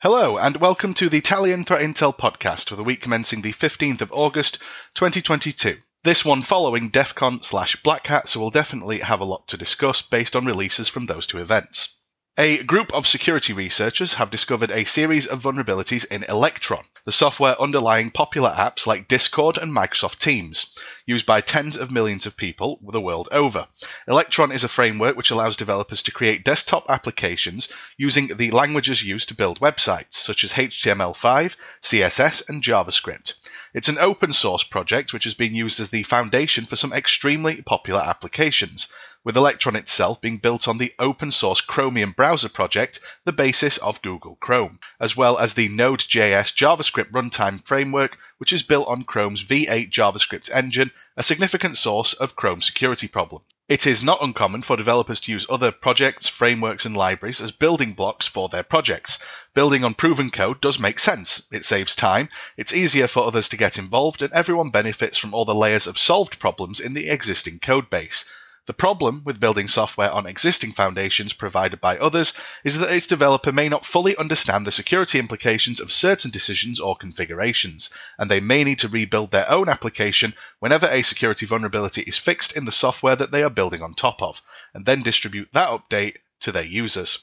Hello, and welcome to the Talion Threat Intel podcast for the week commencing the 15th of August, 2022. This one following DEFCON/Black Hat, so we'll definitely have a lot to discuss based on releases from those two events. A group of security researchers have discovered a series of vulnerabilities in Electron, the software underlying popular apps like Discord and Microsoft Teams, used by tens of millions of people the world over. Electron is a framework which allows developers to create desktop applications using the languages used to build websites, such as HTML5, CSS, and JavaScript. It's an open source project which has been used as the foundation for some extremely popular applications, with Electron itself being built on the open-source Chromium browser project, the basis of Google Chrome, as well as the Node.js JavaScript runtime framework, which is built on Chrome's V8 JavaScript engine, a significant source of Chrome security problems. It is not uncommon for developers to use other projects, frameworks, and libraries as building blocks for their projects. Building on proven code does make sense. It saves time, it's easier for others to get involved, and everyone benefits from all the layers of solved problems in the existing code base. The problem with building software on existing foundations provided by others is that its developer may not fully understand the security implications of certain decisions or configurations, and they may need to rebuild their own application whenever a security vulnerability is fixed in the software that they are building on top of, and then distribute that update to their users.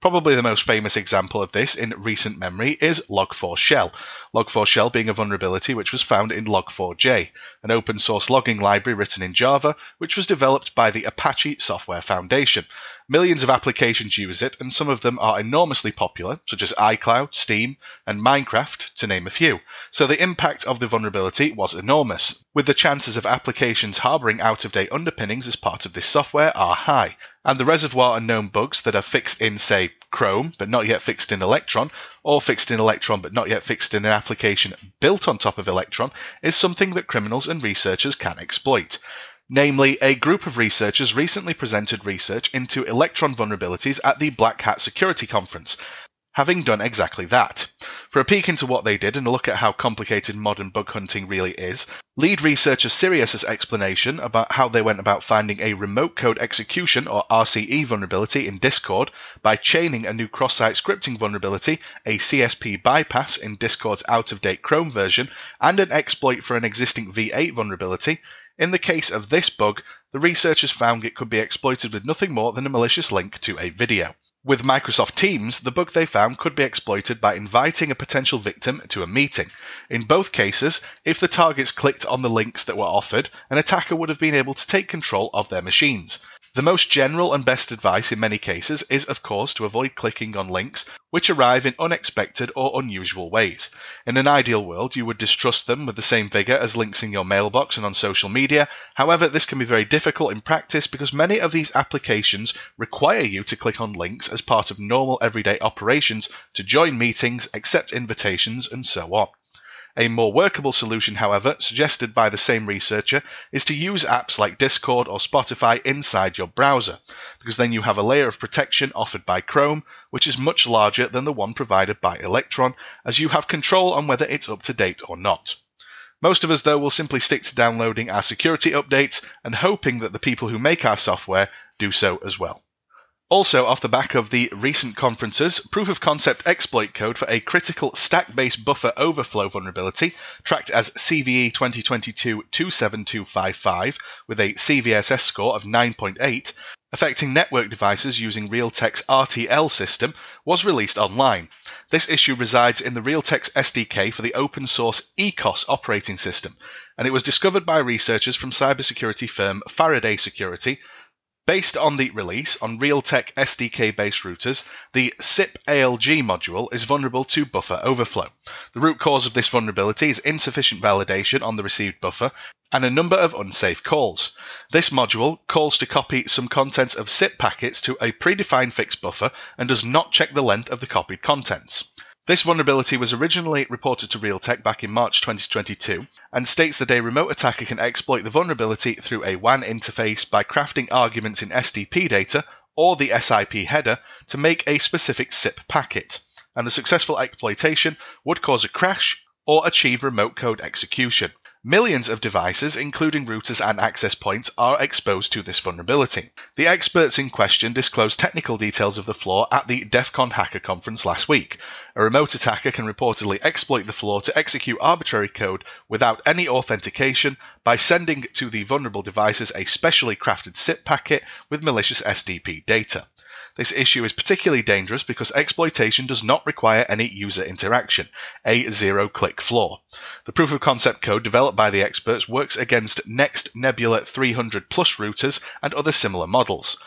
Probably the most famous example of this in recent memory is Log4Shell. Log4Shell being a vulnerability which was found in Log4j, an open source logging library written in Java, which was developed by the Apache Software Foundation. Millions of applications use it, and some of them are enormously popular, such as iCloud, Steam, and Minecraft, to name a few. So the impact of the vulnerability was enormous, with the chances of applications harbouring out-of-date underpinnings as part of this software are high. And the reservoir of known bugs that are fixed in, say, Chrome, but not yet fixed in Electron, or fixed in Electron but not yet fixed in an application built on top of Electron, is something that criminals and researchers can exploit. Namely, a group of researchers recently presented research into Electron vulnerabilities at the Black Hat Security Conference, having done exactly that. For a peek into what they did and a look at how complicated modern bug hunting really is, lead researcher Sirius's explanation about how they went about finding a remote code execution or RCE vulnerability in Discord by chaining a new cross-site scripting vulnerability, a CSP bypass in Discord's out-of-date Chrome version, and an exploit for an existing V8 vulnerability. In the case of this bug, the researchers found it could be exploited with nothing more than a malicious link to a video. With Microsoft Teams, the bug they found could be exploited by inviting a potential victim to a meeting. In both cases, if the targets clicked on the links that were offered, an attacker would have been able to take control of their machines. The most general and best advice in many cases is, of course, to avoid clicking on links which arrive in unexpected or unusual ways. In an ideal world, you would distrust them with the same vigour as links in your mailbox and on social media. However, this can be very difficult in practice because many of these applications require you to click on links as part of normal everyday operations to join meetings, accept invitations, and so on. A more workable solution, however, suggested by the same researcher, is to use apps like Discord or Spotify inside your browser, because then you have a layer of protection offered by Chrome, which is much larger than the one provided by Electron, as you have control on whether it's up to date or not. Most of us, though, will simply stick to downloading our security updates and hoping that the people who make our software do so as well. Also, off the back of the recent conferences, proof-of-concept exploit code for a critical stack-based buffer overflow vulnerability, tracked as CVE 2022-27255 with a CVSS score of 9.8, affecting network devices using Realtek's RTL system, was released online. This issue resides in the Realtek's SDK for the open-source ECOS operating system, and it was discovered by researchers from cybersecurity firm Faraday Security. Based on the release on Realtek SDK-based routers, the SIP-ALG module is vulnerable to buffer overflow. The root cause of this vulnerability is insufficient validation on the received buffer and a number of unsafe calls. This module calls to copy some contents of SIP packets to a predefined fixed buffer and does not check the length of the copied contents. This vulnerability was originally reported to Realtek back in March 2022 and states that a remote attacker can exploit the vulnerability through a WAN interface by crafting arguments in SDP data or the SIP header to make a specific SIP packet, and the successful exploitation would cause a crash or achieve remote code execution. Millions of devices, including routers and access points, are exposed to this vulnerability. The experts in question disclosed technical details of the flaw at the DEF CON Hacker Conference last week. A remote attacker can reportedly exploit the flaw to execute arbitrary code without any authentication by sending to the vulnerable devices a specially crafted SIP packet with malicious SDP data. This issue is particularly dangerous because exploitation does not require any user interaction, a zero-click flaw. The proof-of-concept code developed by the experts works against Next Nebula 300-plus routers and other similar models.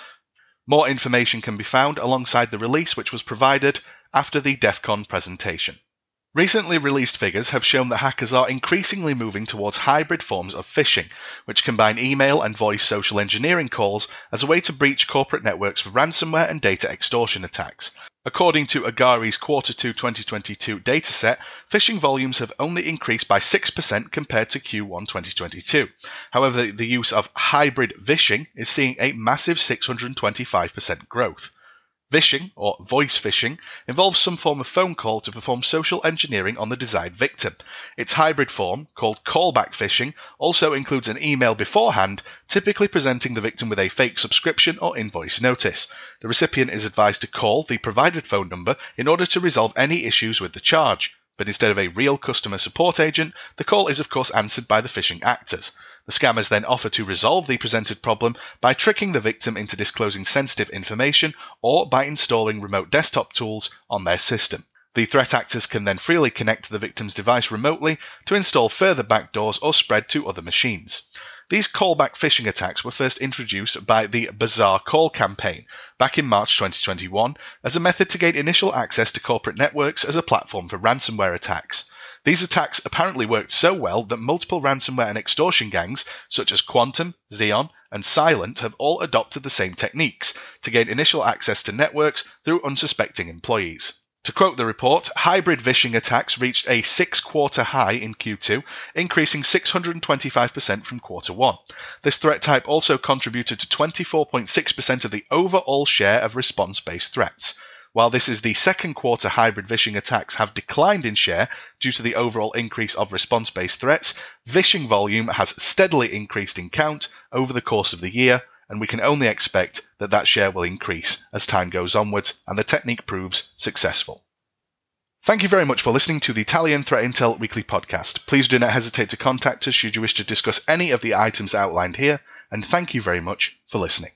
More information can be found alongside the release which was provided after the DEF CON presentation. Recently released figures have shown that hackers are increasingly moving towards hybrid forms of phishing, which combine email and voice social engineering calls as a way to breach corporate networks for ransomware and data extortion attacks. According to Agari's Quarter 2 2022 dataset, phishing volumes have only increased by 6% compared to Q1 2022. However, the use of hybrid vishing is seeing a massive 625% growth. Vishing, or voice phishing, involves some form of phone call to perform social engineering on the desired victim. Its hybrid form, called callback phishing, also includes an email beforehand, typically presenting the victim with a fake subscription or invoice notice. The recipient is advised to call the provided phone number in order to resolve any issues with the charge. But instead of a real customer support agent, the call is of course answered by the phishing actors. The scammers then offer to resolve the presented problem by tricking the victim into disclosing sensitive information or by installing remote desktop tools on their system. The threat actors can then freely connect to the victim's device remotely to install further backdoors or spread to other machines. These callback phishing attacks were first introduced by the Bazaar Call campaign back in March 2021 as a method to gain initial access to corporate networks as a platform for ransomware attacks. These attacks apparently worked so well that multiple ransomware and extortion gangs such as Quantum, Xeon, and Silent have all adopted the same techniques to gain initial access to networks through unsuspecting employees. To quote the report, hybrid phishing attacks reached a six-quarter high in Q2, increasing 625% from quarter one. This threat type also contributed to 24.6% of the overall share of response-based threats. While this is the second quarter hybrid phishing attacks have declined in share due to the overall increase of response-based threats, phishing volume has steadily increased in count over the course of the year, and we can only expect that share will increase as time goes onwards and the technique proves successful. Thank you very much for listening to the Talion Threat Intel Weekly Podcast. Please do not hesitate to contact us should you wish to discuss any of the items outlined here, and thank you very much for listening.